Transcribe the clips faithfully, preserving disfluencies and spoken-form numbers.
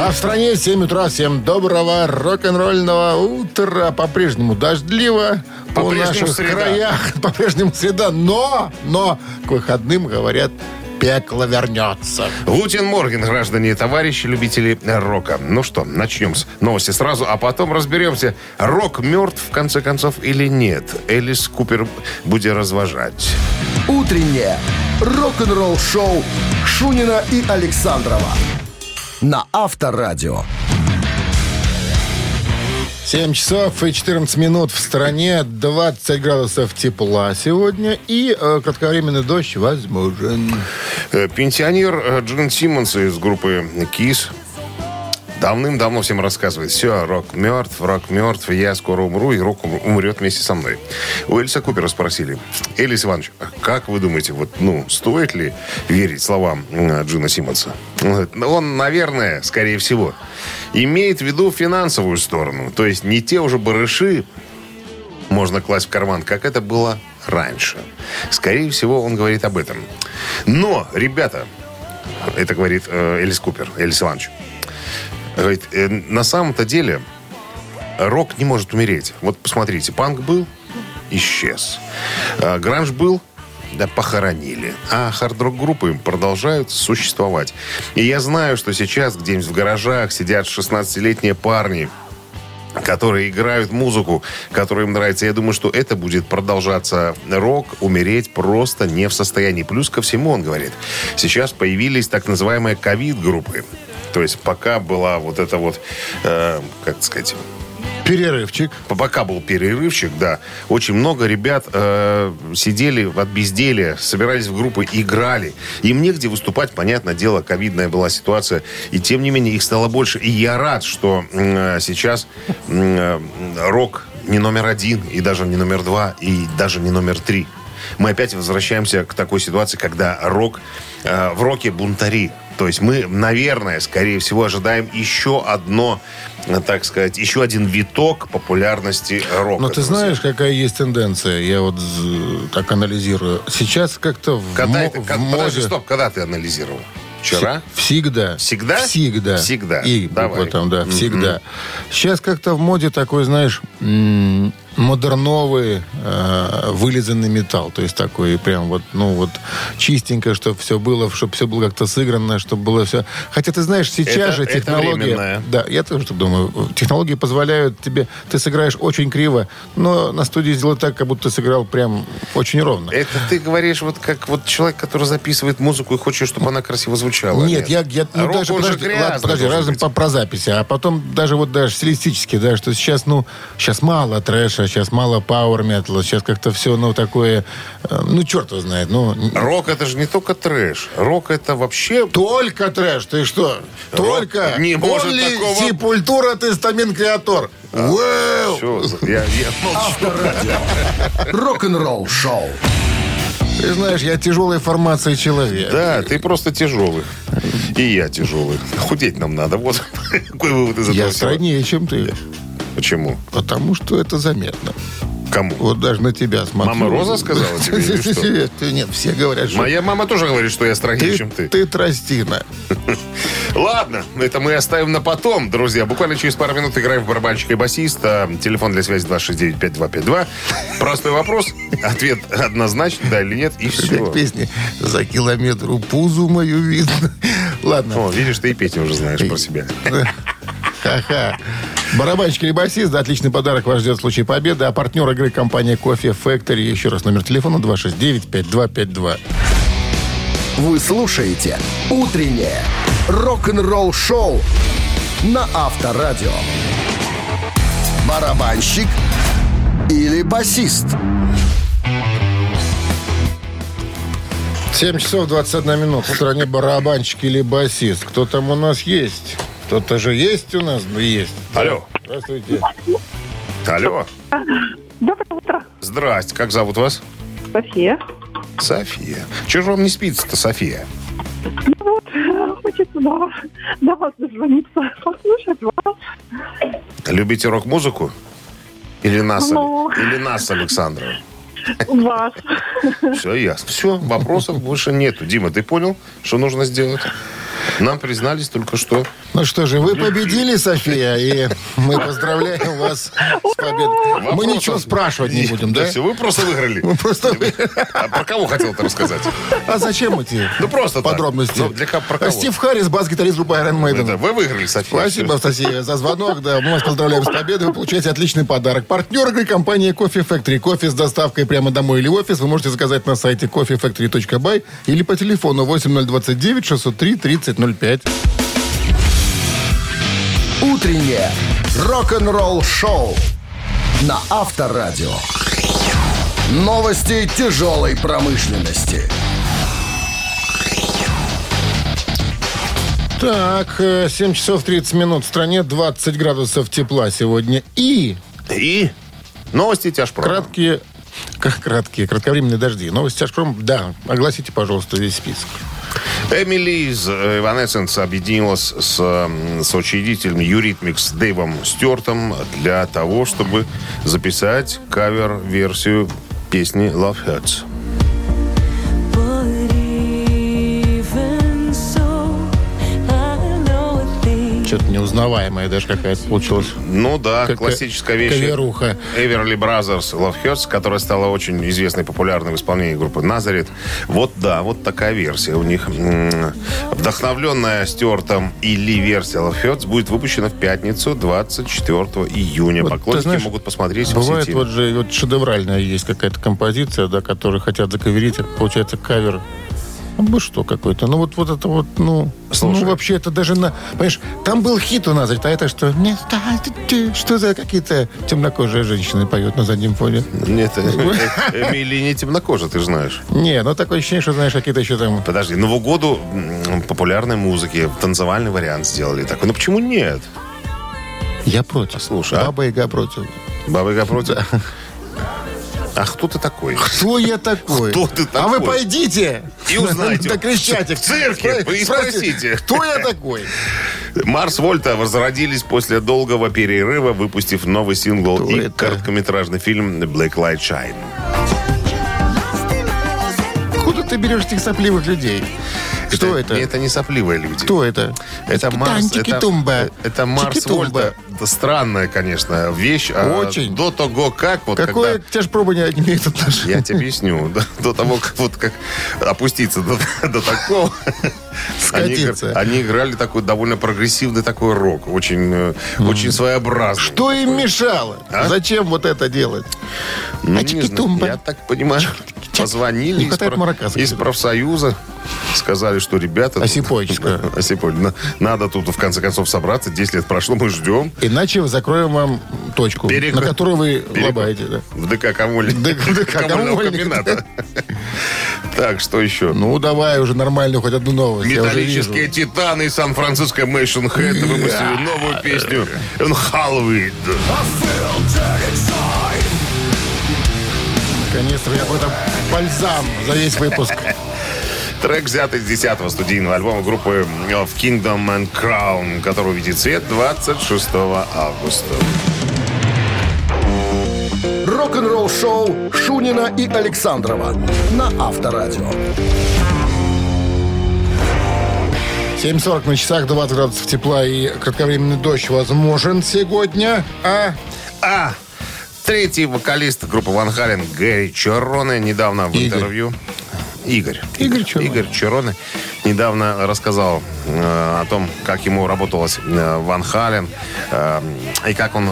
А в стране семь утра. Всем доброго рок-н-ролльного утра. По-прежнему дождливо. По наших среда. краях по-прежнему среда. Но, но к выходным, говорят, пекло вернется. Гутен Морген, граждане и товарищи, любители рока. Ну что, начнем с новости сразу, а потом разберемся, рок мертв, в конце концов, или нет. Элис Купер будет разважать. Утреннее рок-н-ролл-шоу Шунина и Александрова на Авторадио. семь часов и четырнадцать минут в стране, двадцать градусов тепла сегодня и э, кратковременный дождь возможен. Пенсионер Джин Симмонс из группы КИС давным-давно всем рассказывает: все, рок мертв, рок мертв, я скоро умру, и рок умрет вместе со мной. У Элиса Купера спросили: Элис Иванович, как вы думаете, вот, ну, стоит ли верить словам Джина Симмонса? Он говорит: он, наверное, скорее всего, имеет в виду финансовую сторону. То есть не те уже барыши можно класть в карман, как это было раньше. Скорее всего, он говорит об этом. Но, ребята, это говорит э, Элис Купер, Элис Иванович, говорит, на самом-то деле рок не может умереть. Вот посмотрите, панк был, исчез. Гранж был, да похоронили. А хард-рок-группы продолжают существовать. И я знаю, что сейчас где-нибудь в гаражах сидят шестнадцатилетние парни, которые играют музыку, которая им нравится. Я думаю, что это будет продолжаться. Рок умереть просто не в состоянии. Плюс ко всему, он говорит, сейчас появились так называемые ковид-группы. То есть пока была вот эта вот, э, как сказать... Перерывчик. Пока был перерывчик, да. Очень много ребят э, сидели от безделья, собирались в группы, играли. Им негде выступать, понятное дело, ковидная была ситуация. И тем не менее их стало больше. И я рад, что э, сейчас э, рок не номер один, и даже не номер два, и даже не номер три. Мы опять возвращаемся к такой ситуации, когда рок, э, в роке бунтари. То есть мы, наверное, скорее всего, ожидаем еще одно, так сказать, еще один виток популярности рока. Но ты знаешь, какая есть тенденция? Я вот так анализирую. Сейчас как-то в, когда мо- это, в когда, моде... Подожди, стоп, когда ты анализировал? Вчера? Всегда. Всегда? Всегда. Всегда. И давай. Потом, да, всегда. Mm-hmm. Сейчас как-то в моде такой, знаешь, м- модерновый э- вылизанный металл. То есть такой прям вот, ну вот, чистенько, чтобы все было, чтобы все было как-то сыграно, чтобы было все... Хотя ты знаешь, сейчас это, же технологии... Это да, я тоже думаю, технологии позволяют тебе... Ты сыграешь очень криво, но на студии сделать так, как будто ты сыграл прям очень ровно. Это ты говоришь вот как вот человек, который записывает музыку и хочет, чтобы она красиво звучала. Звучало, нет, нет, я, я ну, а даже подожди, ладно, подожди разом по, про записи, а потом даже вот даже стилистически, да, что сейчас, ну, сейчас мало трэша, сейчас мало пауэр-металла, сейчас как-то все, ну, такое, ну, черт его знает, ну... Рок это же не только трэш, рок это вообще... Только трэш, ты что? Только! Не может такого... Sepultura, Тестамент, Креатор! Вау! Все, я молчу. Рок-н-ролл шоу. Ты знаешь, я тяжелой формации человек. Да, ты просто тяжелый. И я тяжелый. Худеть нам надо. Вот какой вывод из этого. Я стройнее, чем ты. Почему? Потому что это заметно. Кому? Вот даже на тебя смотрю. Мама Роза сказала тебе или что? Нет, все говорят, что... Моя мама тоже говорит, что я стройнее, чем ты. Ты тростина. Ладно, это мы оставим на потом, друзья. Буквально через пару минут играем в барабанщика и басиста. Телефон для связи два шесть девять пять два пять два. Простой вопрос. Ответ однозначный, да или нет, и все. Как песни «За километр пузу мою видно». Ладно. О, видишь, ты и Петя уже знаешь про себя. Ха-ха. Барабанщик или басист, да, отличный подарок вас ждет в случае победы. А партнер игры — компания Coffee Factory. Еще раз номер телефона два шесть девять пять два пять два. Вы слушаете «Утреннее рок-н-ролл-шоу» на Авторадио. Барабанщик или басист? семь часов двадцать одна минута. В стране барабанщик или басист. Кто там у нас есть? Кто-то же есть у нас? Ну, есть. Алло. Здравствуйте. Алло. Доброе утро. Здрасте. Как зовут вас? София. София. Чего же вам не спится-то, София? Ну вот, хочется до, до вас дозвониться, послушать вас. Любите рок-музыку? Или нас, ну... или нас, Александрова? Вас. Все ясно. Все, вопросов больше нету. Дима, ты понял, что нужно сделать? Нам признались только что. Ну что же, вы победили, София, и мы поздравляем вас с победой. Мы ничего спрашивать не будем, да? Вы просто выиграли. Мы просто выиграли. А про кого хотел-то рассказать? А зачем эти подробности? Ну, просто так. Стив Харрис, бас-гитарист группы Iron Maiden. Вы выиграли, София. Спасибо, Анастасия, за звонок. Да, мы вас поздравляем с победой. Вы получаете отличный подарок. Партнер игры — компания Coffee Factory. Кофе с доставкой прямо домой или в офис вы можете заказать на сайте кофи фэктори точка бай или по телефону восемь ноль двадцать девять шестьсот три тридцать ноль пять. Утреннее рок-н-ролл-шоу на Авторадио. Новости тяжелой промышленности. Так, семь часов тридцать минут в стране, двадцать градусов тепла сегодня. И... И новости тяжпрома. Краткие, как краткие, кратковременные дожди. Новости тяжпрома, да, огласите, пожалуйста, весь список. Эмили из Evanescence объединилась с соучредителем Eurythmics Дэйвом Стюартом для того, чтобы записать кавер-версию песни «Love Hurts». Что-то неузнаваемая даже какая-то получилась. Ну да, как классическая вещь. Каверуха. Everly Brothers Love Hurts, которая стала очень известной и популярной в исполнении группы Nazareth. Вот да, вот такая версия у них. Вдохновленная Стюартом и Ли версия Love Hurts будет выпущена в пятницу, двадцать четвёртого июня. Вот, поклонники знаешь, могут посмотреть в сети. Вот же вот шедевральная есть какая-то композиция, да, которую хотят закаверить, получается кавер. Ну что какой-то. Ну вот, вот это вот, ну... Слушай. Ну вообще это даже на... Понимаешь, там был хит у нас, а это что? Что за какие-то темнокожие женщины поют на заднем фоне? Нет, Эмили не темнокожая, ты же знаешь. Не, ну такое ощущение, что знаешь, какие-то еще там... Подожди, ну в угоду популярной музыки танцевальный вариант сделали такой. Ну почему нет? Я против. Слушай, Баба-Яга против. Баба-Яга против? А кто ты такой? Кто я такой? Кто ты такой? А вы пойдите и узнайте. Докричайте. В цирке и спросите. Кто я такой? Марс Вольта возродились после долгого перерыва, выпустив новый сингл и короткометражный фильм «Black Light Shine». Куда ты берешь этих сопливых людей? Что это? Это, это не сопливые люди. Кто это? Это Марс. Это, это Марс Вольта. Странная, конечно, вещь. Очень. А до того, как... Вот, какое когда... тяжпроба не имеет отношения? Я тебе объясню. До, до того, как, вот, как опуститься до, до такого... Скатиться. Они, они играли такой довольно прогрессивный такой рок. Очень, mm. очень своеобразный. Что им мешало? А? Зачем вот это делать? Ну, Ачки-тумба. Я так понимаю, позвонили из, прав... из профсоюза. Сказали, что ребята... Осипочка. Тут... Осипочка. Надо тут, в конце концов, собраться. десять лет прошло, мы ждем. Иначе закроем вам точку, Перек... на которую вы Перек... лобаете. Да. В ДК Коммунального комбината. Так, что еще? Ну, давай уже нормальную хоть одну новость. Металлические титаны из Сан-Франциско Мэйшн Хэд выпустили новую песню «Unhallowed». Наконец-то я какой-то бальзам за весь выпуск. Трек взят из десятого студийного альбома группы Of Kingdom and Crown, который увидит свет двадцать шестого августа. Рок-н-ролл шоу Шунина и Александрова на Авторадио. семь сорок на часах, двадцать градусов тепла и кратковременный дождь возможен сегодня. А... А... Третий вокалист группы Van Halen Гэри Черроне недавно в интервью... Игорь. Игорь Черроне. Игорь Черроне недавно рассказал э, о том, как ему работалось э, Ван Хален, э, и как он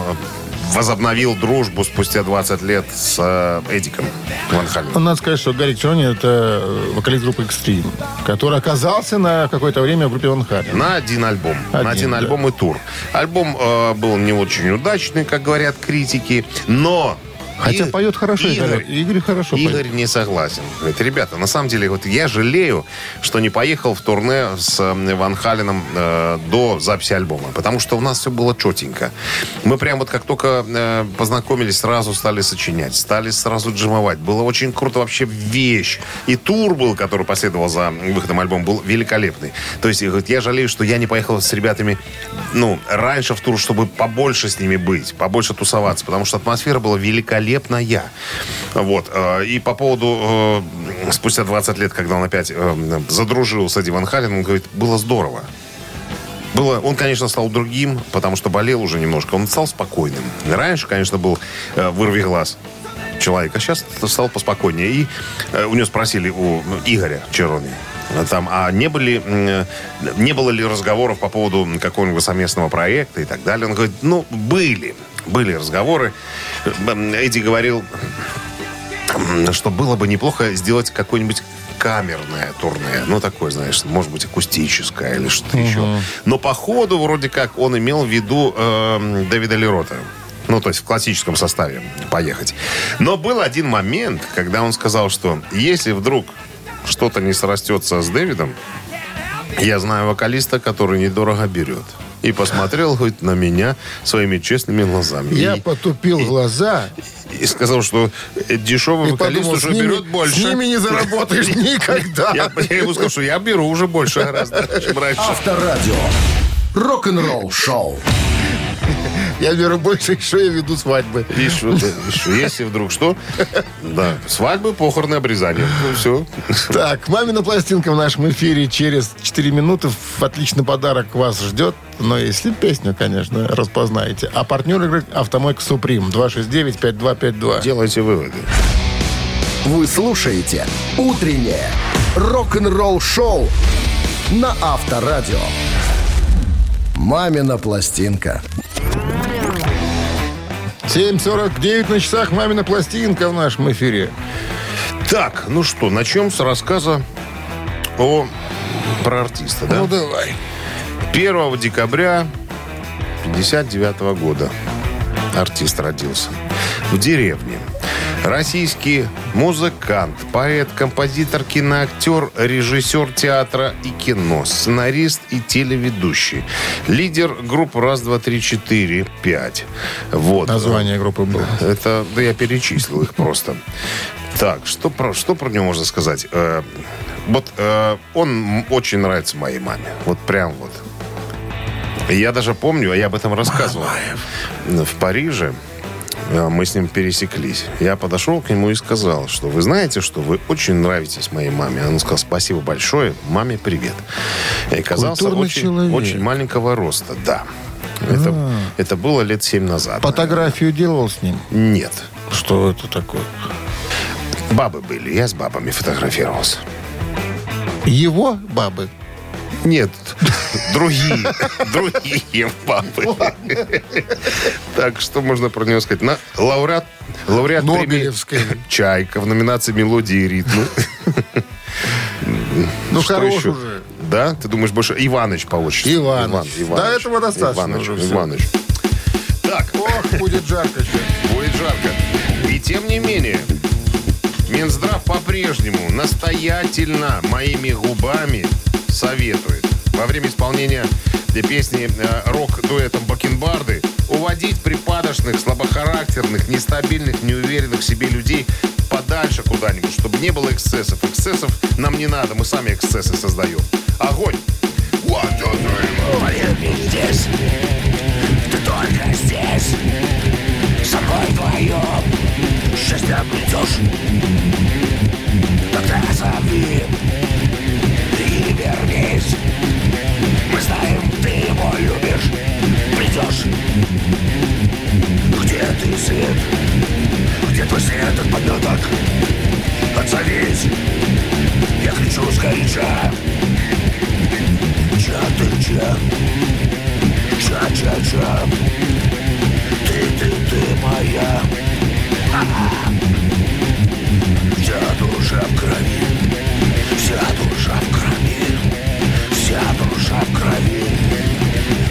возобновил дружбу спустя двадцать лет с э, Эдиком Ван Халеном. Надо сказать, что Гэри Черроне — это вокалист группы «Экстрим», который оказался на какое-то время в группе Ван Хален. На один альбом. Один, на один да. альбом и тур. Альбом э, был не очень удачный, как говорят критики, но... Хотя и, поет хорошо Игорь. Игорь хорошо Игорь поет. Игорь не согласен. Говорит, ребята, на самом деле, вот я жалею, что не поехал в турне с Ван Халеном э, до записи альбома. Потому что у нас все было четенько. Мы прям вот как только э, познакомились, сразу стали сочинять. Стали сразу джимовать. Было очень круто, вообще вещь. И тур был, который последовал за выходом альбома, был великолепный. То есть, говорит, я жалею, что я не поехал с ребятами, ну, раньше в тур, чтобы побольше с ними быть, побольше тусоваться. Потому что атмосфера была великолепная. Лепная. Вот. И по поводу спустя двадцать лет, когда он опять задружил с Эдди Ван Халеном, он говорит, было здорово. Было, он, конечно, стал другим, потому что болел уже немножко. Он стал спокойным. Раньше, конечно, был вырви глаз человек, а сейчас стал поспокойнее. И у него спросили, у Игоря Черроне, там, а не были, не было ли разговоров по поводу какого-нибудь совместного проекта и так далее. Он говорит, ну, были. Были разговоры. Эдди говорил, что было бы неплохо сделать какое-нибудь камерное турне. Ну, такое, знаешь, может быть, акустическое или что-то uh-huh. еще. Но по ходу, вроде как, он имел в виду э, Дэвида Лерота. Ну, то есть в классическом составе поехать. Но был один момент, когда он сказал, что если вдруг что-то не срастется с Дэвидом, я знаю вокалиста, который недорого берет. И посмотрел хоть на меня своими честными глазами. Я и, потупил и, глаза. И сказал, что дешевый вокалист уже берет больше. С ними не заработаешь никогда. Я, я ему сказал, что я беру уже больше гораздо, чем раньше. Авторадио. Рок-н-ролл шоу. Я беру больше, еще я веду свадьбы. И что, да, если вдруг что. Да, свадьбы, похороны, обрезание. Ну, все. Так, «Мамина пластинка» в нашем эфире через четыре минуты. Отличный подарок вас ждет. Но если песню, конечно, распознаете. А партнер игры — «Автомойка Суприм». два шесть девять пять два пять два. Делайте выводы. Вы слушаете «Утреннее рок-н-ролл-шоу» на Авторадио. «Мамина пластинка». семь сорок девять на часах. «Мамина пластинка» в нашем эфире. Так, ну что, начнем с рассказа о... про артиста, да? Ну, давай. первого декабря пятьдесят девятого года артист родился. В деревне. Российский музыкант, поэт, композитор, киноактер, режиссер театра и кино, сценарист и телеведущий. Лидер группы «Раз, два, три, четыре, пять». Вот. Название группы было. Это, да, я перечислил их просто. Так, что про, что про него можно сказать? Э, вот э, он очень нравится моей маме. Вот прям вот. Я даже помню, я об этом рассказывал. Мама. В Париже. Мы с ним пересеклись. Я подошел к нему и сказал, что вы знаете, что вы очень нравитесь моей маме. Она сказала, спасибо большое, маме привет. И оказался очень, очень маленького роста, да. Это, это было лет семь назад. Фотографию наверное. Делал с ним? Нет. Что это такое? Бабы были, я с бабами фотографировался. Его бабы? Нет, другие, другие бабы. Так, что можно про него сказать? На, лауреат лауреат премии «Чайка» в номинации «Мелодии и ритмы». Ну, что еще? Уже. Да? Ты думаешь, больше Иваныч получится? Иваныч. Иван, Иваныч. Да, этого достаточно. Иваныч. Уже Иваныч. Так. Ох, будет жарко сейчас. Будет жарко. И тем не менее... Минздрав по-прежнему настоятельно моими губами советует во время исполнения песни э, рок-дуэтом «Бакенбарды» уводить припадочных, слабохарактерных, нестабильных, неуверенных в себе людей подальше куда-нибудь, чтобы не было эксцессов. Эксцессов нам не надо, мы сами эксцессы создаем. Огонь! One, two, three. Моя жизнь здесь, ты только здесь, со мной вдвоем. Счастье обретешь, тогда зови и вернись. Мы знаем, ты его любишь, придешь. Где ты, свет? Где твой свет от подметок? Отзовись, я кричу сгоряча. Ча ты, ча, ча-ча-ча. Ты, ты, ты моя. Вся душа в крови, вся душа в крови, вся душа в крови,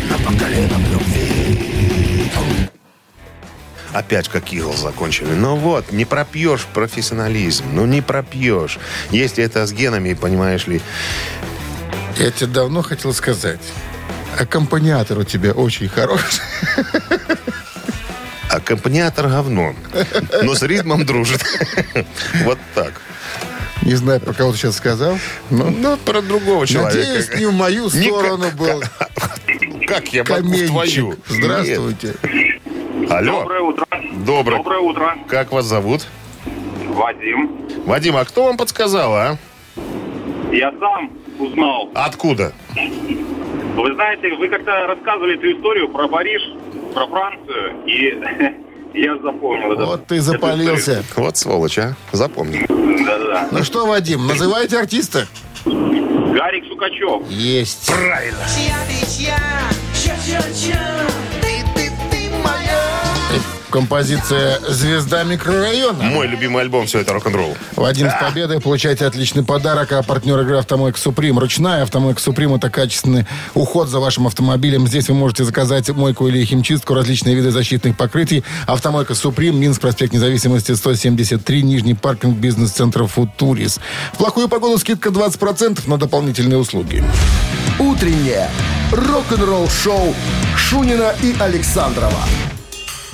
на по коленам любви. опять как Иглз закончили. Ну вот, не пропьешь профессионализм, ну не пропьешь. Если это с генами, понимаешь ли. Я тебе давно хотел сказать, аккомпаниатор у тебя очень хороший. Аккомпаниатор говно, но с ритмом дружит. Вот так. Не знаю, про кого ты сейчас сказал. Но... Ну, про другого человека. Надеюсь, не в мою сторону был. Как я могу в твою? Здравствуйте. Алло. Доброе утро. Доброе. Доброе утро. Как вас зовут? Вадим. Вадим, а кто вам подсказал, а? Я сам узнал. Откуда? Вы знаете, вы как-то рассказывали эту историю про Париж, про Францию, и... Я запомнил. Вот это, ты запалился. Это, это... Вот сволочь, а. Запомнил. Да-да. Ну что, Вадим, называйте артиста. Гарик Сукачев. Есть. Правильно. Композиция «Звезда микрорайона». Мой любимый альбом «Все это рок-н-ролл». Вадим, да. С победой получаете отличный подарок. А партнер игры «Автомойка Суприм». Ручная «Автомойка Суприм» – это качественный уход за вашим автомобилем. Здесь вы можете заказать мойку или химчистку, различные виды защитных покрытий. «Автомойка Суприм», Минск, проспект Независимости, сто семьдесят три, нижний паркинг бизнес-центра «Футурис». В плохую погоду скидка двадцать процентов на дополнительные услуги. Утреннее рок-н-ролл-шоу Шунина и Александрова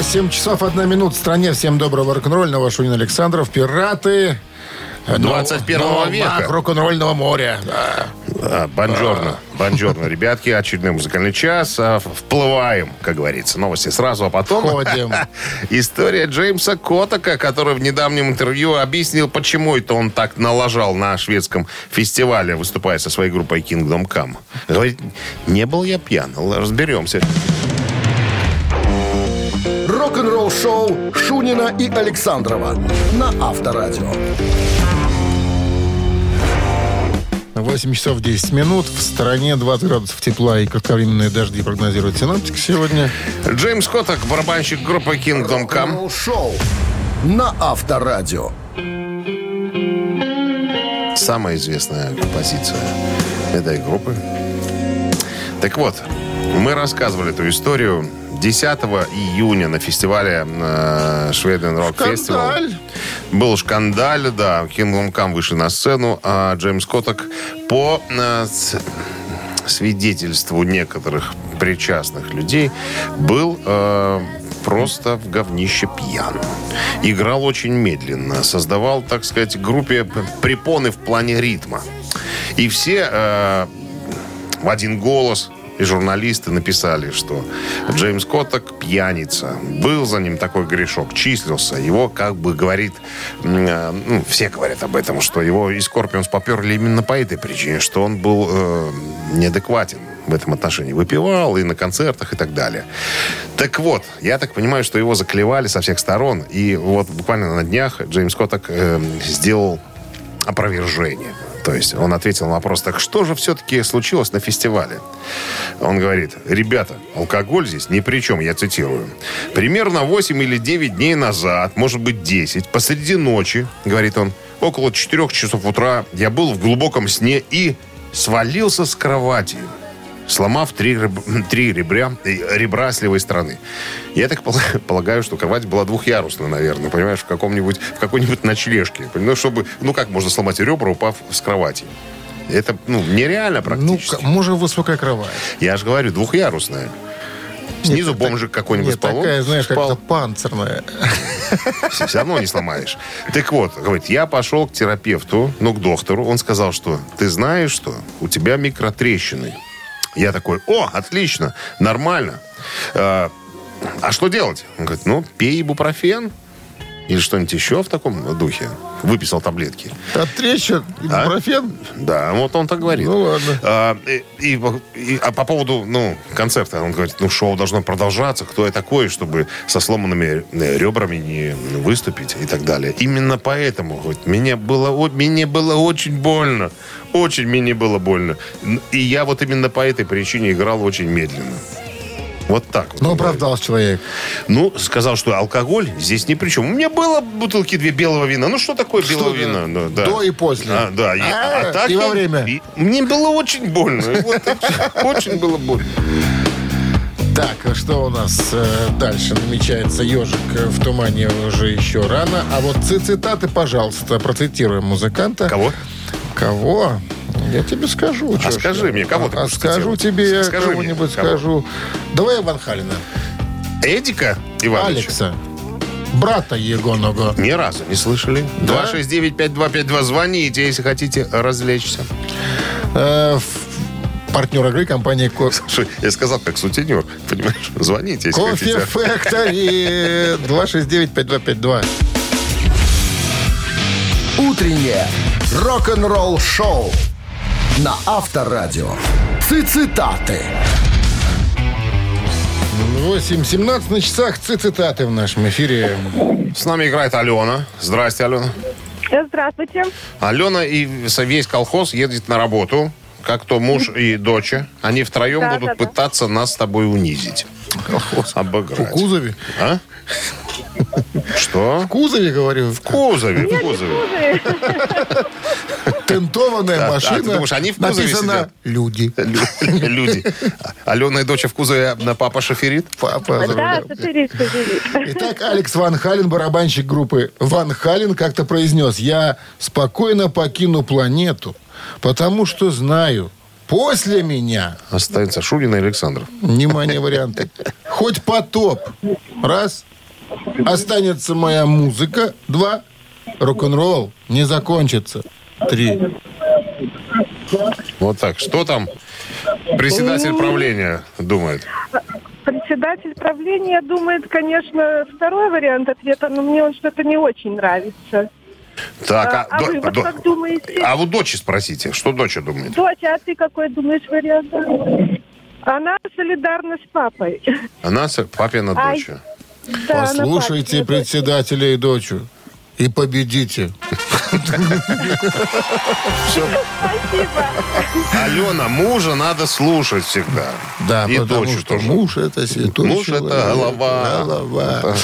восемь часов одна минута в стране. Всем доброго рок-н-ролльного. Шунин, Александров. Пираты двадцать первого века. Рок-н-ролльного моря. Да. Бонжорно. А. Бонжорно, ребятки. Очередной музыкальный час. Вплываем, как говорится. Новости сразу, а потом... Ходим. История Джеймса Коттака, который в недавнем интервью объяснил, почему это он так налажал на шведском фестивале, выступая со своей группой Kingdom Come. Говорит, не был я пьян. Разберемся. Рок-н-ролл-шоу Шунина и Александрова на Авторадио. восемь часов десять минут. В стране двадцать градусов тепла и кратковременные дожди прогнозируют синоптик сегодня. Джеймс Коттак, барабанщик группы Kingdom Come. Рок-н-ролл-шоу на Авторадио. Самая известная композиция этой группы. Так вот, мы рассказывали эту историю. десятого июня на фестивале э, Шведен Рок Фестивал. Был шкандаль, да. Kingdom Come вышли на сцену, а Джеймс Коттак по э, свидетельству некоторых причастных людей был э, просто в говнище пьян. Играл очень медленно. Создавал, так сказать, группе препоны в плане ритма. И все э, в один голос... И журналисты написали, что Джеймс Коттак пьяница. Был за ним такой грешок, числился. Его, как бы говорит, ну, все говорят об этом, что его и Скорпионс поперли именно по этой причине, что он был э, неадекватен в этом отношении. Выпивал и на концертах и так далее. Так вот, я так понимаю, что его заклевали со всех сторон. И вот буквально на днях Джеймс Коттак э, сделал опровержение. То есть он ответил на вопрос, так что же все-таки случилось на фестивале? Он говорит, ребята, алкоголь здесь ни при чем, я цитирую. Примерно восемь или девять дней назад, может быть десять, посреди ночи, говорит он, около четырёх часов утра я был в глубоком сне и свалился с кровати, сломав три, три ребра, ребра с левой стороны. Я так полагаю, что кровать была двухъярусная, наверное, понимаешь, в каком-нибудь, в какой-нибудь ночлежке. Ну, чтобы, ну, как можно сломать ребра, упав с кровати? Это, ну, нереально практически. Ну, может, высокая кровать. Я же говорю, двухъярусная. Снизу нет, бомжик так, какой-нибудь спал. Нет, такая, знаешь, спал. Как-то панцирная. Все равно не сломаешь. Так вот, говорит, я пошел к терапевту, ну, к доктору. Он сказал, что ты знаешь что? У тебя микротрещины. Я такой, о, отлично, нормально. А, а что делать? Он говорит, ну, пей ибупрофен. или что-нибудь еще в таком духе. Выписал таблетки. От трещин? Ибупрофен? Да, вот он так говорит. Ну ладно. А, и, и, а по поводу ну, концерта, он говорит, ну шоу должно продолжаться, кто я такой, чтобы со сломанными ребрами не выступить и так далее. Именно поэтому, говорит, мне было, мне было очень больно. Очень мне было больно. И я вот именно по этой причине играл очень медленно. Вот так вот. Ну, оправдался человек. Ну, сказал, что алкоголь здесь ни при чем. У меня было бутылки две белого вина. Ну, что такое что белого вина? Ну, да. До и после. А, да. А, а так и во время. И... Мне было очень больно. Очень было больно. Так, что у нас дальше намечается? Ежик в тумане уже еще рано. А вот цитаты, пожалуйста, процитируем музыканта. Кого? Кого? Я тебе скажу. А скажи мне, кого ты а, скажу тебе, скажи кого-нибудь кого? скажу. Давай Ван Халена. Эдика Ивановича. Алекса. Брата Егоного. Ни разу не слышали. Да? два шесть девять пять два пять два. Звоните, если хотите развлечься. Э, партнер игры компания Кофе. Слушай, я сказал, как сутенер. Понимаешь? Звоните, если Coffee хотите. Coffee Factory. два шесть девять пять два пять два. Утреннее рок-н-ролл шоу на Авторадио. Цитаты. восемь семнадцать на часах. Цитаты в нашем эфире. С нами играет Алена. Здрасте, Алена. Здравствуйте. Алена и весь колхоз едет на работу. Как то муж и дочь. Они втроем да, будут да, пытаться да. нас с тобой унизить. Колхоз. Обыграть. В кузове? А? Что? В кузове, говорю. В кузове. В кузове. Тентованная машина. А ты думаешь, они в кузове сидят? Люди. Люди. Алена и доча в кузове, на папа шоферит? Папа. Да, шоферит, шоферит. Итак, Алекс Ван Хален, барабанщик группы Ван Хален, как-то произнес: я спокойно покину планету, потому что знаю, после меня останется Шунин и Александров. Внимание, варианты. Хоть потоп. Раз. Останется моя музыка. Два. Рок-н-ролл не закончится. Три. Вот так. Что там председатель правления думает? Председатель правления думает, конечно, второй вариант ответа, но мне он что-то не очень нравится. Так, а, а, до, вы, вот до, как думаете? А вот дочь спросите, что доча думает? Доча, а ты какой думаешь вариант? Она солидарна с папой. Она с папой на дочу. Да, послушайте председателя и дочу. И победите. Спасибо. Алена, мужа надо слушать всегда. Да, и потому что муж это святой. Муж это голова.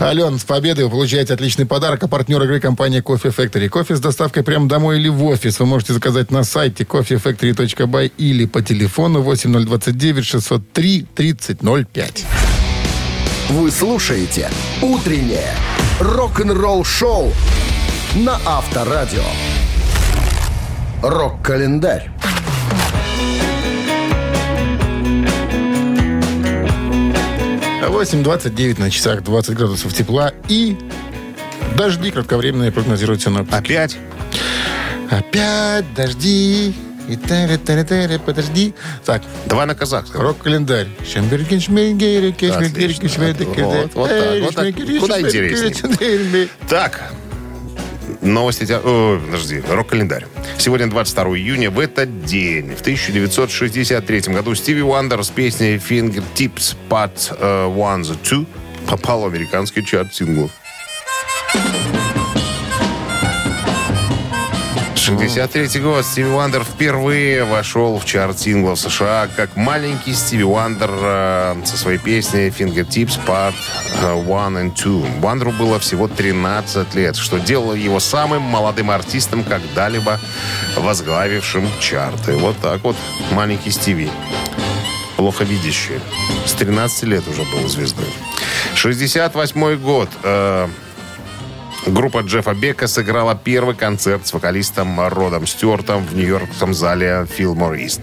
Алена, с победой вы получаете отличный подарок. А партнер игры компания Coffee Factory. Кофе с доставкой прямо домой или в офис вы можете заказать на сайте кофе фэктори точка бай или по телефону восемь ноль два девять шесть ноль три тридцать ноль пять. Вы слушаете «Утреннее рок-н-ролл-шоу» на Авторадио. Рок-календарь. восемь двадцать девять на часах, двадцать градусов тепла и дожди кратковременные прогнозируют синоптики. Опять? Опять дожди. И тары, тары, тары, подожди. Так. Два на казахском. Рок-календарь. Шембергин, шмельгейри, кешмельгейри, кешмельгейри. Вот, вот так, вот так. Куда интереснее. Так. Новости... О, подожди. Рок-календарь. Сегодня двадцать второго июня. В этот день, в тысяча девятьсот шестьдесят третьем году, Стиви Уандер с песней Fingertips Part один и два попал в американский чарт синглов. шестьдесят третий год. Стиви Уандер впервые вошел в чарт синглов США как маленький Стиви Уандер э, со своей песней «Fingertips Part один и два». Уандеру было всего тринадцать лет, что делало его самым молодым артистом, когда-либо возглавившим чарты. Вот так вот маленький Стиви. Плоховидящий. С тринадцати лет уже был звездой. шестьдесят восьмой год. Э, Группа Джеффа Бека сыграла первый концерт с вокалистом Родом Стюартом в нью-йоркском зале «Филмор Ист».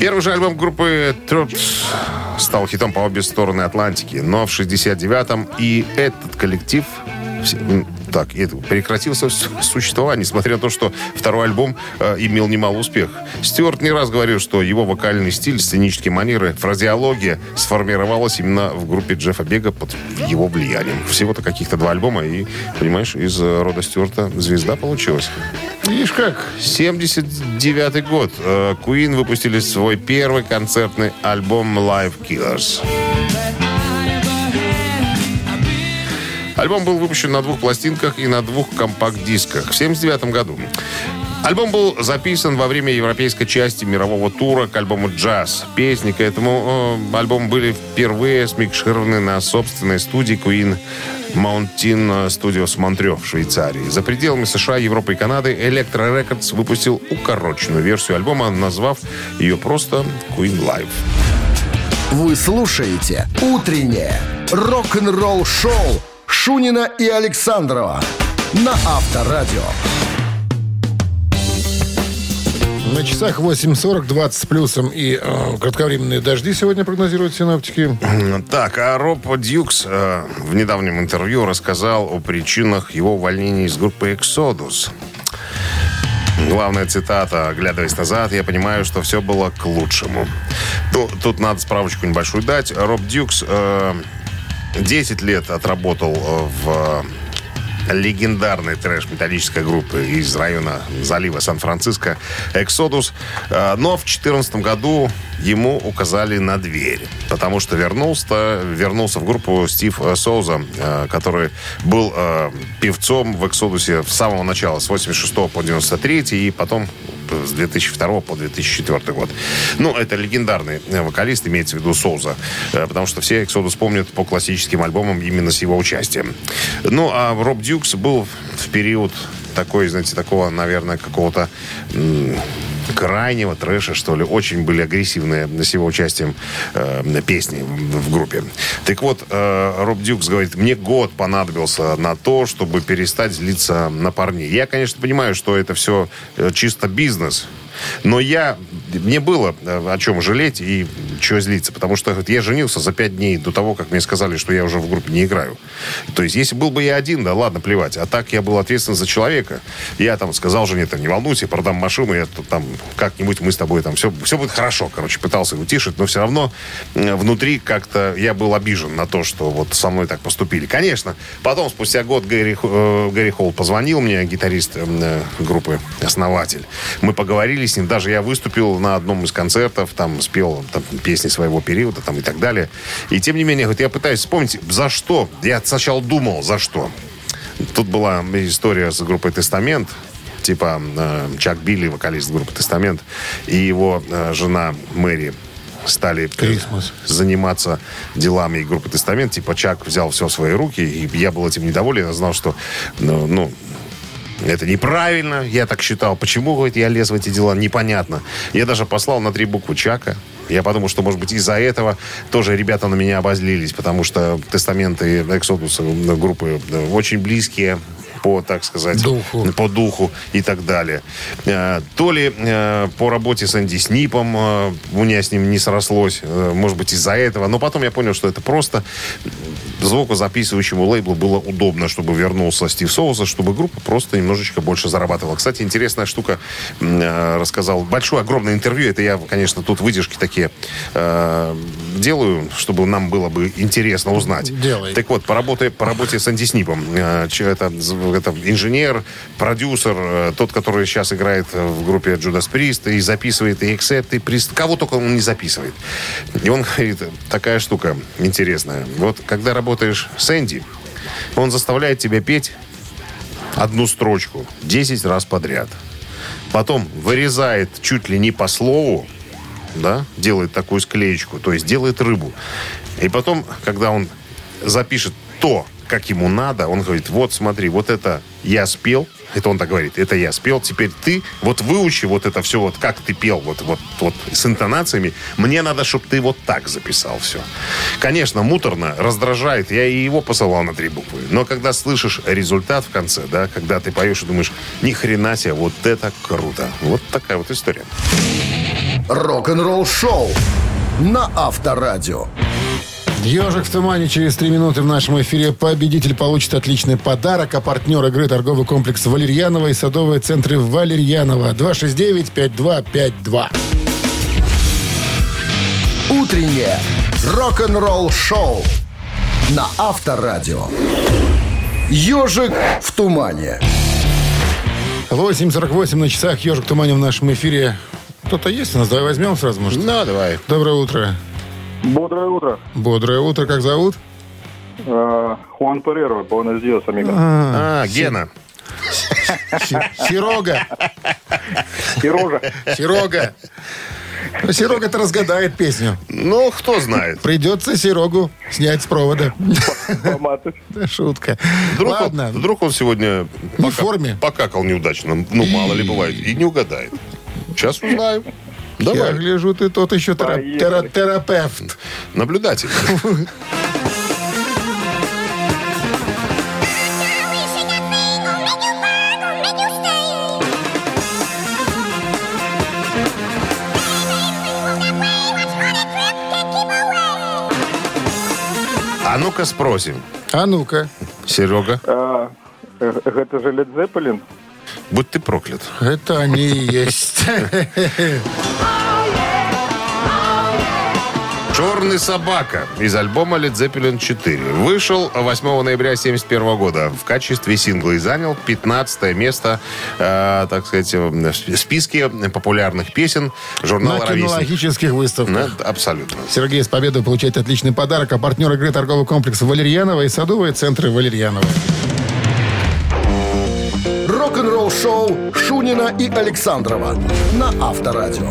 Первый же альбом группы «Трупс» стал хитом по обе стороны Атлантики. Но в шестьдесят девятом и этот коллектив... так, и прекратил свое существование, несмотря на то, что второй альбом э, имел немало успех. Стюарт не раз говорил, что его вокальный стиль, сценические манеры, фразеология сформировалась именно в группе Джеффа Бега под его влиянием. Всего-то каких-то два альбома, и, понимаешь, из рода Стюарта звезда получилась. Видишь как? семьдесят девятый год. Queen выпустили свой первый концертный альбом Live Killers. Альбом был выпущен на двух пластинках и на двух компакт-дисках в семьдесят девятом году. Альбом был записан во время европейской части мирового тура к альбому «Джаз». Песни к этому э, альбому были впервые смикшированы на собственной студии Queen Mountain Studios Montreux в Швейцарии. За пределами США, Европы и Канады Electra Records выпустил укороченную версию альбома, назвав ее просто «Queen Live». Вы слушаете «Утреннее рок-н-ролл-шоу» Шунина и Александрова на Авторадио. На часах восемь сорок, двадцать с плюсом и э, кратковременные дожди сегодня прогнозируют синоптики. Так, а Роб Дьюкс э, в недавнем интервью рассказал о причинах его увольнения из группы «Exodus». Главная цитата: «Оглядываясь назад, я понимаю, что все было к лучшему». Ну, тут надо справочку небольшую дать. Роб Дьюкс... Э, десять лет отработал в легендарной трэш-металлической группы из района залива Сан-Франциско «Эксодус». Но в две тысячи четырнадцатом году ему указали на дверь, потому что вернулся, вернулся в группу Стив Соуза, который был певцом в «Эксодусе» с самого начала, с восемьдесят шестого по девяносто третий, и потом с две тысячи второго по две тысячи четвертый год. Ну, это легендарный вокалист, имеется в виду Соуза, потому что все «Эксодус» помнят по классическим альбомам именно с его участием. Ну, а Роб Дьюкс был в период такой, знаете, такого, наверное, какого-то м- крайнего трэша, что ли. Очень были агрессивные с его участием э, песни в группе. Так вот, э, Роб Дьюкс говорит: «Мне год понадобился на то, чтобы перестать злиться на парней. Я, конечно, понимаю, что это все чисто бизнес, но я, мне было о чем жалеть и чего злиться, потому что я женился за пять дней до того, как мне сказали, что я уже в группе не играю. То есть, если был бы я один, да ладно, плевать. А так я был ответственен за человека. Я там сказал жене: не волнуйся, продам машину, я там как-нибудь мы с тобой там все, все будет хорошо». Короче, пытался утешить, но все равно внутри как-то я был обижен на то, что вот со мной так поступили. Конечно, потом, спустя год, Гэри, э, Гэри Холл позвонил мне, гитарист э, группы «Основатель». Мы поговорили с ним. Даже я выступил на одном из концертов, там спел там, песни своего периода там, и так далее. И тем не менее, вот я пытаюсь вспомнить, за что. Я сначала думал, за что. Тут была история с группой «Тестамент». Типа э, Чак Билли, вокалист группы «Тестамент», и его э, жена Мэри стали Christmas. заниматься делами группы «Тестамент». Типа Чак взял все в свои руки, и я был этим недоволен. Я знал, что... ну, ну это неправильно, я так считал. Почему, говорит, я лез в эти дела, непонятно. Я даже послал на три буквы Чака. Я подумал, что, может быть, из-за этого тоже ребята на меня обозлились, потому что «Тестаменты» и «Эксодус» группы очень близкие по, так сказать, духу. по духу и так далее. То ли по работе с Энди Снипом у меня с ним не срослось, может быть, из-за этого. Но потом я понял, что это просто звукозаписывающему лейблу было удобно, чтобы вернулся Стив Соуза, чтобы группа просто немножечко больше зарабатывала. Кстати, интересная штука, рассказал. Большое, огромное интервью. Это я, конечно, тут выдержки такие делаю, чтобы нам было бы интересно узнать. Делай. Так вот, по работе, по работе с Энди Снипом. Это... Это инженер, продюсер, тот, который сейчас играет в группе Judas Priest и записывает и Accept, и Priest. Кого только он не записывает. И он говорит, такая штука интересная. Вот когда работаешь с Энди, он заставляет тебя петь одну строчку десять раз подряд. Потом вырезает чуть ли не по слову, да, делает такую склеечку, то есть делает рыбу. И потом, когда он запишет то, как ему надо, он говорит: вот смотри, вот это я спел, это он так говорит, это я спел, теперь ты вот выучи вот это все, вот как ты пел, вот, вот, вот с интонациями, мне надо, чтобы ты вот так записал все. Конечно, муторно, раздражает, я и его посылал на три буквы, но когда слышишь результат в конце, да, когда ты поешь и думаешь: ни хрена себе, вот это круто. Вот такая вот история. Рок-н-ролл шоу на Авторадио. «Ежик в тумане» через три минуты в нашем эфире. Победитель получит отличный подарок. А партнер игры — торговый комплекс «Валерьянова» и садовые центры «Валерьянова». два шесть девять пять два пять два. Утреннее рок-н-ролл-шоу на Авторадио. «Ежик в тумане». восемь сорок восемь на часах. «Ежик в тумане» в нашем эфире. Кто-то есть у нас? Давай возьмем сразу, может? Ну, давай. Доброе утро. Бодрое утро. Бодрое утро. Как зовут? Хуан Перейра. Буэнос диас, амиго. А, Гена. Серега. Сережа. Серега. Ну, Серега-то разгадает песню. Ну, кто знает. Придется Серегу снять с провода. Шутка. Вдруг, Ладно. Он, вдруг он сегодня в пока, форме. покакал неудачно. Ну, и... мало ли бывает. И не угадает. Сейчас узнаем. Давай. Я гляжу, ты тот еще терап- терап- терапевт. Наблюдатель. А ну-ка спросим. А ну-ка. Серега. А, это же Led Zeppelin. Будь ты проклят. Это они и есть. «Черный собака» из альбома Led Zeppelin четыре вышел восьмого ноября тысяча девятьсот семьдесят первого года в качестве сингла и занял пятнадцатое место, э, так сказать, в списке популярных песен журнала «Раввисник». На кинологических выставках. На, абсолютно. Сергей с победой получает отличный подарок, а партнер игры — торговый комплекс «Валерьянова» и садовые центры «Валерьянова». Рок-н-ролл-шоу Шунина и Александрова на Авторадио.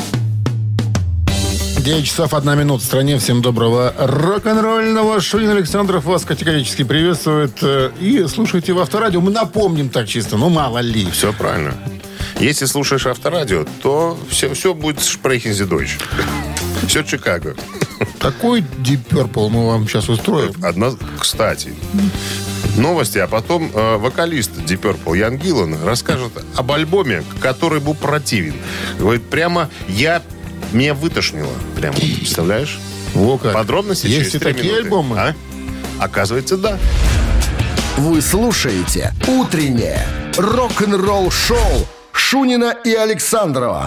девять часов одна минута в стране. Всем доброго рок-н-ролльного. Шунин, Александров вас категорически приветствует. И слушайте в Авторадио. Мы напомним так чисто, ну мало ли. Все правильно. Если слушаешь Авторадио, то все, все будет шпрехен зи дойч. Все Чикаго. Такой Deep Purple мы вам сейчас устроим. Одна, кстати, новости, а потом э, вокалист Deep Purple Ян Гиллан расскажет об альбоме, который был противен. Говорит, прямо я... Меня вытошнило. Прямо, представляешь? Во как. Подробности есть через три минуты. Есть и такие альбомы? А? Оказывается, да. Вы слушаете «Утреннее рок-н-ролл-шоу» Шунина и Александрова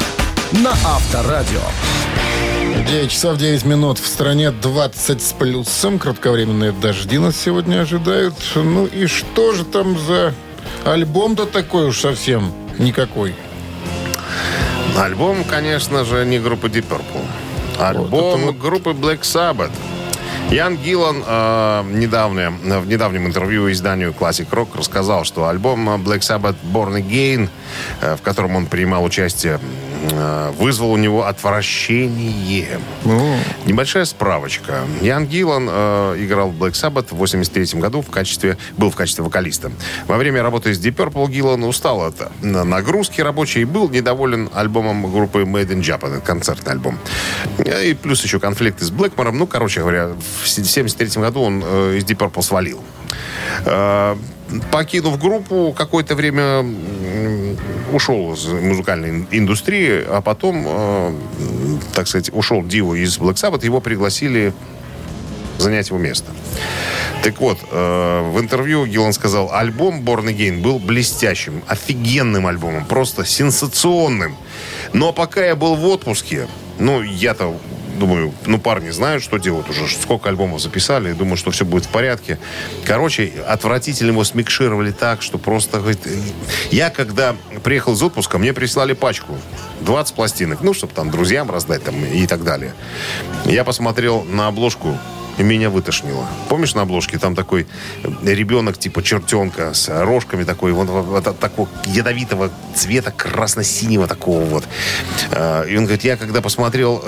на Авторадио. девять часов девять минут в стране, двадцать с плюсом. Кратковременные дожди нас сегодня ожидают. Ну и что же там за альбом-то такой уж совсем никакой? Альбом, конечно же, не группы Deep Purple. Альбом вот вот... группы Black Sabbath. Ян Гиллан э, недавно, в недавнем интервью изданию Classic Rock рассказал, что альбом Black Sabbath Born Again, э, в котором он принимал участие, э, вызвал у него отвращение. О. Небольшая справочка. Ян Гиллан э, играл в Black Sabbath в восемьдесят третьем году, в качестве, был в качестве вокалиста. Во время работы с Deep Purple Гиллан устал от нагрузки рабочей и был недоволен альбомом группы Made in Japan, концертный альбом. И плюс еще конфликты с Блэкмором. Ну, короче говоря, в семьдесят третьем году он э, из Deep Purple свалил. Э, покинув группу, какое-то время ушел из музыкальной индустрии, а потом, э, так сказать, ушел Дио из Black Sabbath. Его пригласили занять его место. Так вот, э, в интервью Гиллан сказал, альбом Born Again был блестящим, офигенным альбомом, просто сенсационным. Но пока я был в отпуске, ну, я-то... Думаю, ну, парни знают, что делают уже. Сколько альбомов записали. Думаю, что все будет в порядке. Короче, отвратительно его смикшировали так, что просто... Я, когда приехал из отпуска, мне прислали пачку. двадцать пластинок. Ну, чтобы там друзьям раздать там, и так далее. Я посмотрел на обложку меня вытошнило. Помнишь на обложке? Там такой ребенок типа чертенка с рожками такой, вот, вот такого ядовитого цвета, красно-синего такого вот. И он говорит, я когда посмотрел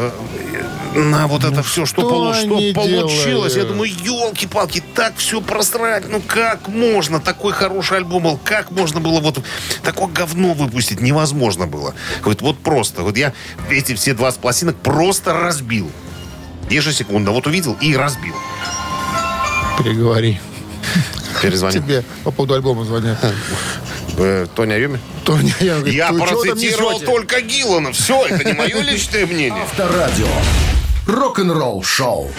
на вот ну это все, что, полу, что получилось, делали? Я думаю, елки-палки, так все просрать. Ну как можно? Такой хороший альбом был. Как можно было вот такое говно выпустить? Невозможно было. Говорит, вот просто. Вот я эти все двадцать пластинок просто разбил. Ежесекундно. Вот увидел и разбил. Переговори. Перезвони. Тебе по поводу альбома звонят. Тони Айоми? Тони Айоми. Я процитировал только Гиллана. Все, это не мое личное мнение. Авторадио. Рок-н-ролл шоу.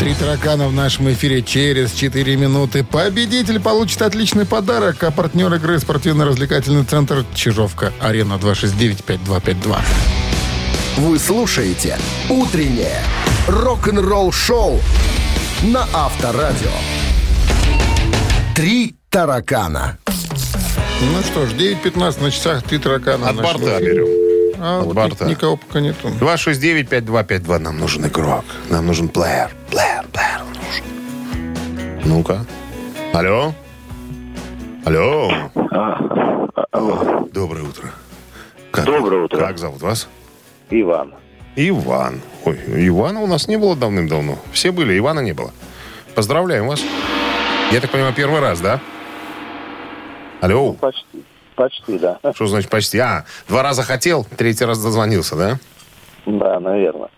Три таракана в нашем эфире через четыре минуты. Победитель получит отличный подарок. А партнер игры — спортивно-развлекательный центр «Чижовка». Арена два шесть девять пять два пять два. Вы слушаете «Утреннее рок-н-ролл-шоу» на Авторадио. Три таракана. Ну что ж, девять пятнадцать на часах, три таракана. От борта берем. А От вот борта. Никого пока нету. два шесть девять пять два пять два. Нам нужен игрок. Нам нужен плеер. Плеер, плеер нужен. Ну-ка. Алло. Алло. А, алло. Доброе утро. Как, Доброе утро. Как зовут вас? Иван. Иван. Ой, Ивана у нас не было давным-давно. Все были, Ивана не было. Поздравляем вас. Я так понимаю, первый раз, да? Алло. Ну, почти. Почти, да. Что значит почти? А, два раза хотел, третий раз дозвонился, да? Да, наверное.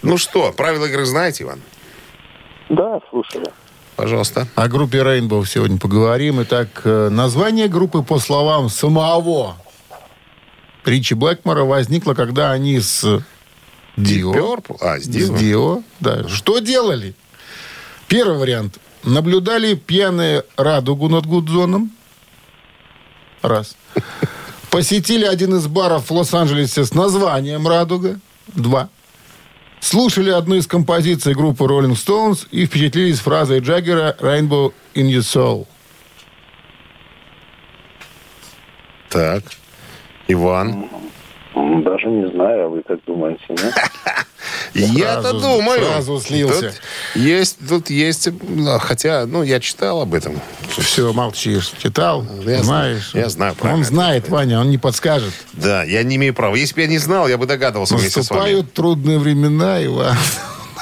Ну что, правила игры знаете, Иван? Да, слушаю. Пожалуйста. О группе Rainbow сегодня поговорим. Итак, название группы по словам самого Ричи Блэкмора возникло, когда они с Дио... Deep Purple? А, с Дио. С Дио, да. Что делали? Первый вариант. Наблюдали пьяную радугу над Гудзоном. Раз. Посетили один из баров в Лос-Анджелесе с названием «Радуга». Два. Слушали одну из композиций группы Rolling Stones и впечатлились фразой Джаггера «Rainbow in your soul». Так. Иван. Даже не знаю, а вы как думаете, нет? Я-то думаю. Сразу слился. Тут есть, тут есть, хотя, ну, я читал об этом. Все, молчишь. Читал, я знаешь. Знаю, я знаю. Правильно. Он знает, Ваня, он не подскажет. Да, я не имею права. Если бы я не знал, я бы догадывался вместе с вами. Наступают трудные времена, Иван.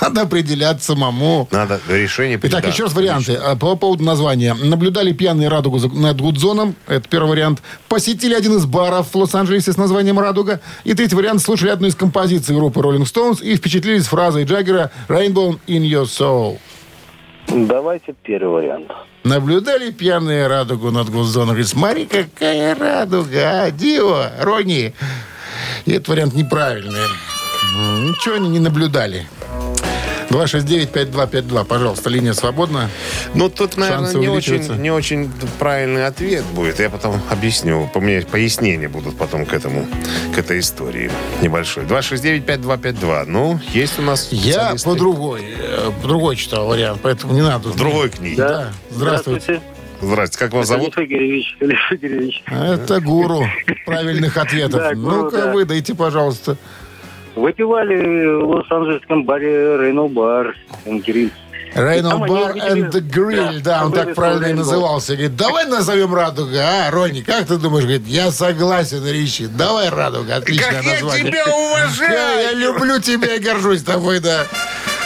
Надо определять самому. Надо решение принять. Итак, еще раз варианты. По поводу названия. Наблюдали пьяную радугу над Гудзоном. Это первый вариант. Посетили один из баров в Лос-Анджелесе с названием «Радуга». И третий вариант. Слушали одну из композиций группы Rolling Stones и впечатлились фразой Джаггера «Rainbow in your soul». Давайте первый вариант. Наблюдали пьяную радугу над Гудзоном. Говорит, смотри, какая радуга, а, Дио, Рони. И этот вариант неправильный. Ничего они не наблюдали. два шесть девять пять два пять два. Пожалуйста, линия свободна. Ну, тут, наверное, не очень, не очень правильный ответ будет. Я потом объясню. У меня пояснения будут потом к этому, к этой истории небольшой. два шесть девять пять два пять два. Ну, есть у нас... Я по другой, по другой читал вариант, поэтому не надо. В другой книге. Да. Здравствуйте. Здравствуйте. Как вас зовут? Алексей Гиревич. Алексей Гиревич. Это гуру правильных ответов. Ну-ка, выдайте, пожалуйста. Выпивали в Лос-Анджелесском баре «Рейнбоу бар». «Рейнбоу бар and the Grill», да, он так правильно и назывался. Говорит, давай назовем «Радуга», а, Рони, как ты думаешь? Говорит, я согласен, Ричи, давай «Радуга», отличное название. Как я тебя уважаю! Я люблю тебя и горжусь тобой, да.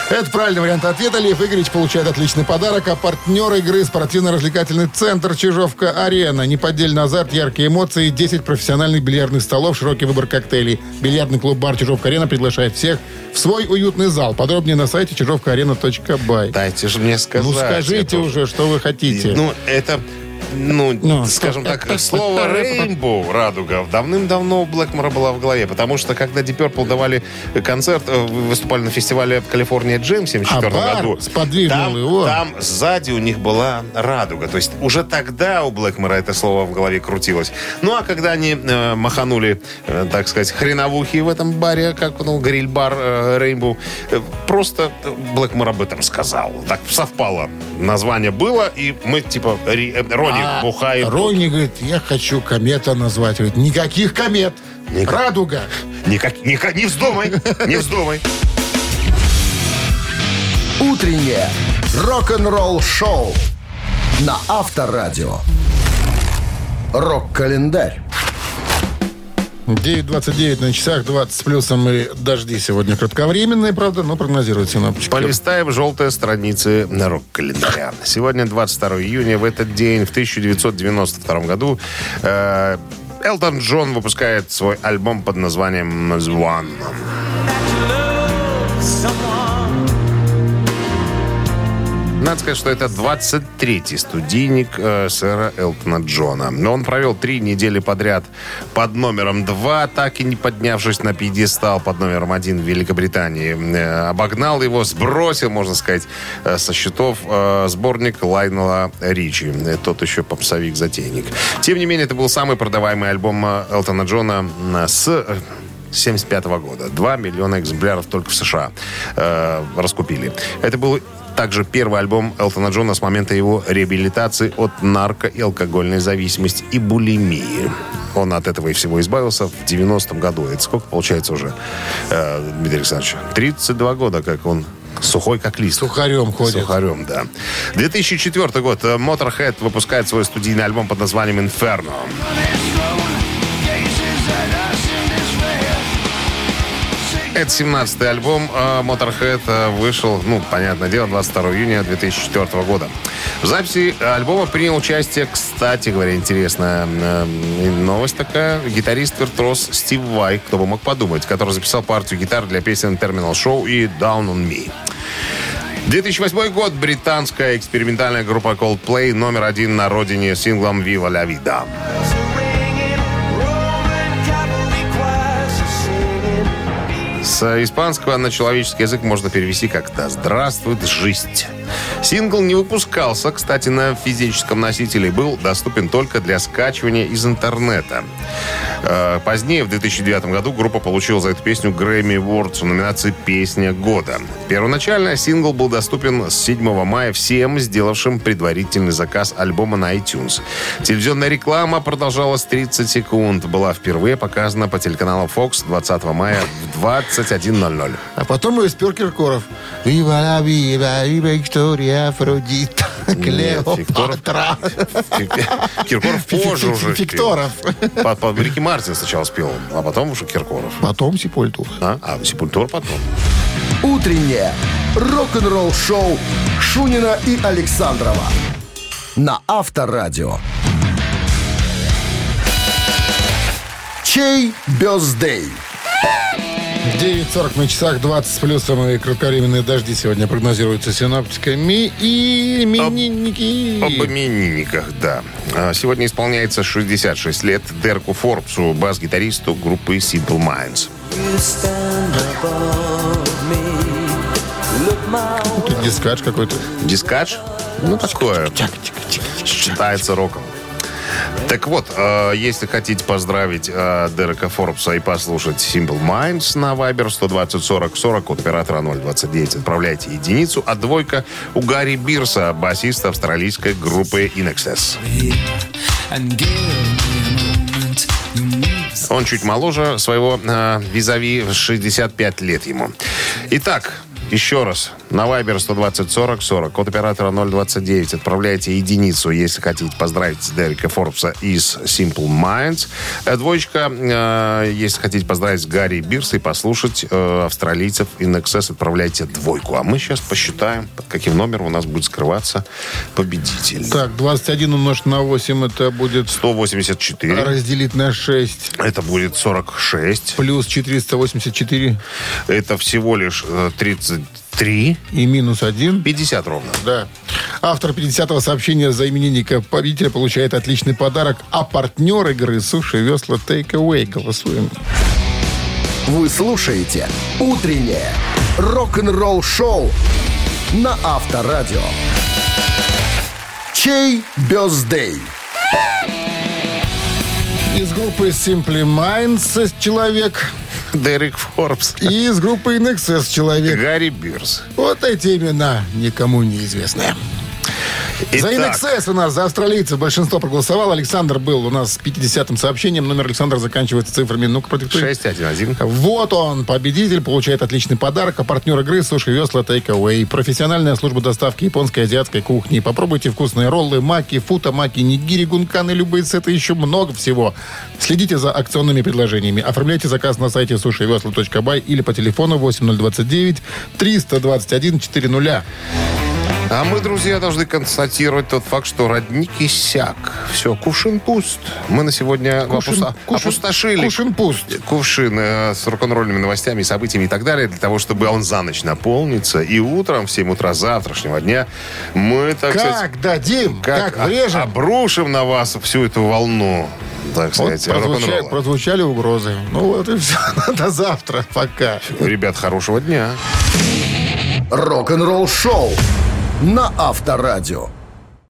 Это правильный вариант ответа. Лев Игоревич получает отличный подарок. А партнер игры — спортивно-развлекательный центр «Чижовка-Арена». Неподдельный азарт, яркие эмоции, десять профессиональных бильярдных столов, широкий выбор коктейлей. Бильярдный клуб-бар «Чижовка-Арена» приглашает всех в свой уютный зал. Подробнее на сайте чижовка арена точка бай. Дайте же мне сказать. Ну, скажите уже, что вы хотите. Ну, это... Ну, ну, скажем так, слово «Рейнбоу», «Радуга», давным-давно у Блэкмора была в голове, потому что, когда Deep Purple давали концерт, выступали на фестивале в Калифорния Джим в семьдесят четвёртом году, там, его. там сзади у них была «Радуга». То есть уже тогда у Блэкмора это слово в голове крутилось. Ну, а когда они э, маханули, э, так сказать, хреновухи в этом баре, как, ну, гриль-бар «Рейнбоу», э, э, просто Блэкмор об этом сказал. Так совпало. Название было, и мы, типа, ри, э, Рони А бухает. Рони говорит, я хочу комета назвать. Говорит, никаких комет. Никак... Радуга. Никак... Никак... Не вздумай. Не вздумай. Утреннее рок-н-ролл-шоу на Авторадио. Рок-календарь. девять двадцать девять на часах, двадцать с плюсом, и дожди сегодня кратковременные, правда, но прогнозируют синоптики. Полистаем желтые страницы на рок-календаря. Сегодня двадцать второго июня, в этот день, в тысяча девятьсот девяносто втором году, э, Элтон Джон выпускает свой альбом под названием «One». Надо сказать, что это двадцать третий студийник э, сэра Элтона Джона. Но он провел три недели подряд под номером два, так и не поднявшись на пьедестал под номером один в Великобритании. Э, обогнал его, сбросил, можно сказать, э, со счетов э, сборник Лайнела Ричи. Э, тот еще попсовик-затейник. Тем не менее, это был самый продаваемый альбом Элтона Джона с... Э, тысяча девятьсот семьдесят пятого года. два миллиона экземпляров только в США э, раскупили. Это был также первый альбом Элтона Джона с момента его реабилитации от нарко- и алкогольной зависимости и булимии. Он от этого и всего избавился в девяностом году. Это сколько получается уже, э, Дмитрий Александрович? тридцать два года, как он сухой как лист. Сухарем ходит. Сухарем, да. две тысячи четвёртый год. Motorhead выпускает свой студийный альбом под названием «Inferno». Это семнадцатый альбом Motorhead, вышел, ну, понятное дело, двадцать второго июня две тысячи четвёртого года. В записи альбома принял участие, кстати говоря, интересная новость такая, гитарист Вертрос Стив Вай, кто бы мог подумать, который записал партию гитар для песен Terminal Show и Down on Me. две тысячи восьмой год. Британская экспериментальная группа Coldplay номер один на родине с синглом «Viva la vida». С испанского на человеческий язык можно перевести как «Да здравствует жизнь». Сингл не выпускался, кстати, на физическом носителе, был доступен только для скачивания из интернета. Позднее, в две тысячи девятом году, группа получила за эту песню Grammy Awards в номинации «Песня года». Первоначально сингл был доступен с седьмого мая всем, сделавшим предварительный заказ альбома на iTunes. Телевизионная реклама продолжалась тридцать секунд. Была впервые показана по телеканалу Fox двадцатого мая в двадцать один ноль ноль. А потом ее спер Киркоров. «Вива, вива, вива, Виктория, Афродита, Клеопатра». Киркоров позже уже. Викторов. Рики Мартин сначала спел, а потом уже Киркоров. Потом Сепультура. А, а Сепультура потом. Утреннее рок-н-ролл-шоу Шунина и Александрова на Авторадио. Чей бёздей? девять сорок на часах, двадцать с плюсом, и кратковременные дожди сегодня прогнозируются синоптиками и именинники. Об, об именинниках, да. Сегодня исполняется шестьдесят шесть лет Дерку Форбсу, бас-гитаристу группы Simple Minds. Ну, тут дискач какой-то. Дискач? Ну, такое. Считается роком. Так вот, э, если хотите поздравить э, Дерека Форбса и послушать Simple Minds на Viber сто двадцать сорок сорок от оператора ноль двадцать девять, отправляйте единицу, а двойка у Гарри Бирса, басиста австралийской группы In Excess. Он чуть моложе своего э, визави, шестьдесят пять лет ему. Итак, еще раз, на Viber сто двадцать сорок сорок, код оператора ноль двадцать девять, отправляйте единицу, если хотите поздравить Дерека Форбса из Simple Minds. Двоечка, э, если хотите поздравить Гарри Бирса и послушать э, австралийцев In Excess, отправляйте двойку. А мы сейчас посчитаем, под каким номером у нас будет скрываться победитель. Так, двадцать один умножить на восемь, это будет... сто восемьдесят четыре. Разделить на шесть. Это будет сорок шесть. Плюс четыреста восемьдесят четыре. Это всего лишь тридцать три. И минус один. пятьдесят ровно. Да. Автор пятидесятого сообщения за именинника победителя получает отличный подарок. А партнер игры — суши-весла Take Away. Голосуем. Вы слушаете «Утреннее рок-н-ролл-шоу» на Авторадио. Чей бёздей? Из группы Simple Minds человек... Дерек Форбс. И из группы In Excess человек. Гарри Бирс. Вот эти имена никому не известны. За эн икс эс у нас, за австралийцев большинство проголосовало. Александр был у нас с пятидесятым сообщением. Номер Александра заканчивается цифрами. Ну-ка, продиктуй. шесть один один. Вот он, победитель, получает отличный подарок. А партнер игры — суши весла Takeaway. Профессиональная служба доставки японской и азиатской кухни. Попробуйте вкусные роллы, маки, фута, маки, нигири, гунканы, любые сеты, еще много всего. Следите за акционными предложениями. Оформляйте заказ на сайте суши весла точка бай или по телефону восемь ноль два девять триста двадцать один четыреста. А мы, друзья, должны констатировать тот факт, что родник иссяк. Все, кувшин пуст. Мы на сегодня кувшин, опуста... кувшин, опустошили кувшин, пуст. кувшин э, с рок-н-ролльными новостями, событиями и так далее, для того, чтобы он за ночь наполнится. И утром, в семь утра завтрашнего дня, мы, так как сказать... Как дадим, как, как врежем. Обрушим на вас всю эту волну, так сказать, вот прозвучали, прозвучали угрозы. Ну вот и все. До завтра. Пока. Ребят, хорошего дня. Рок-н-ролл шоу на Авторадио.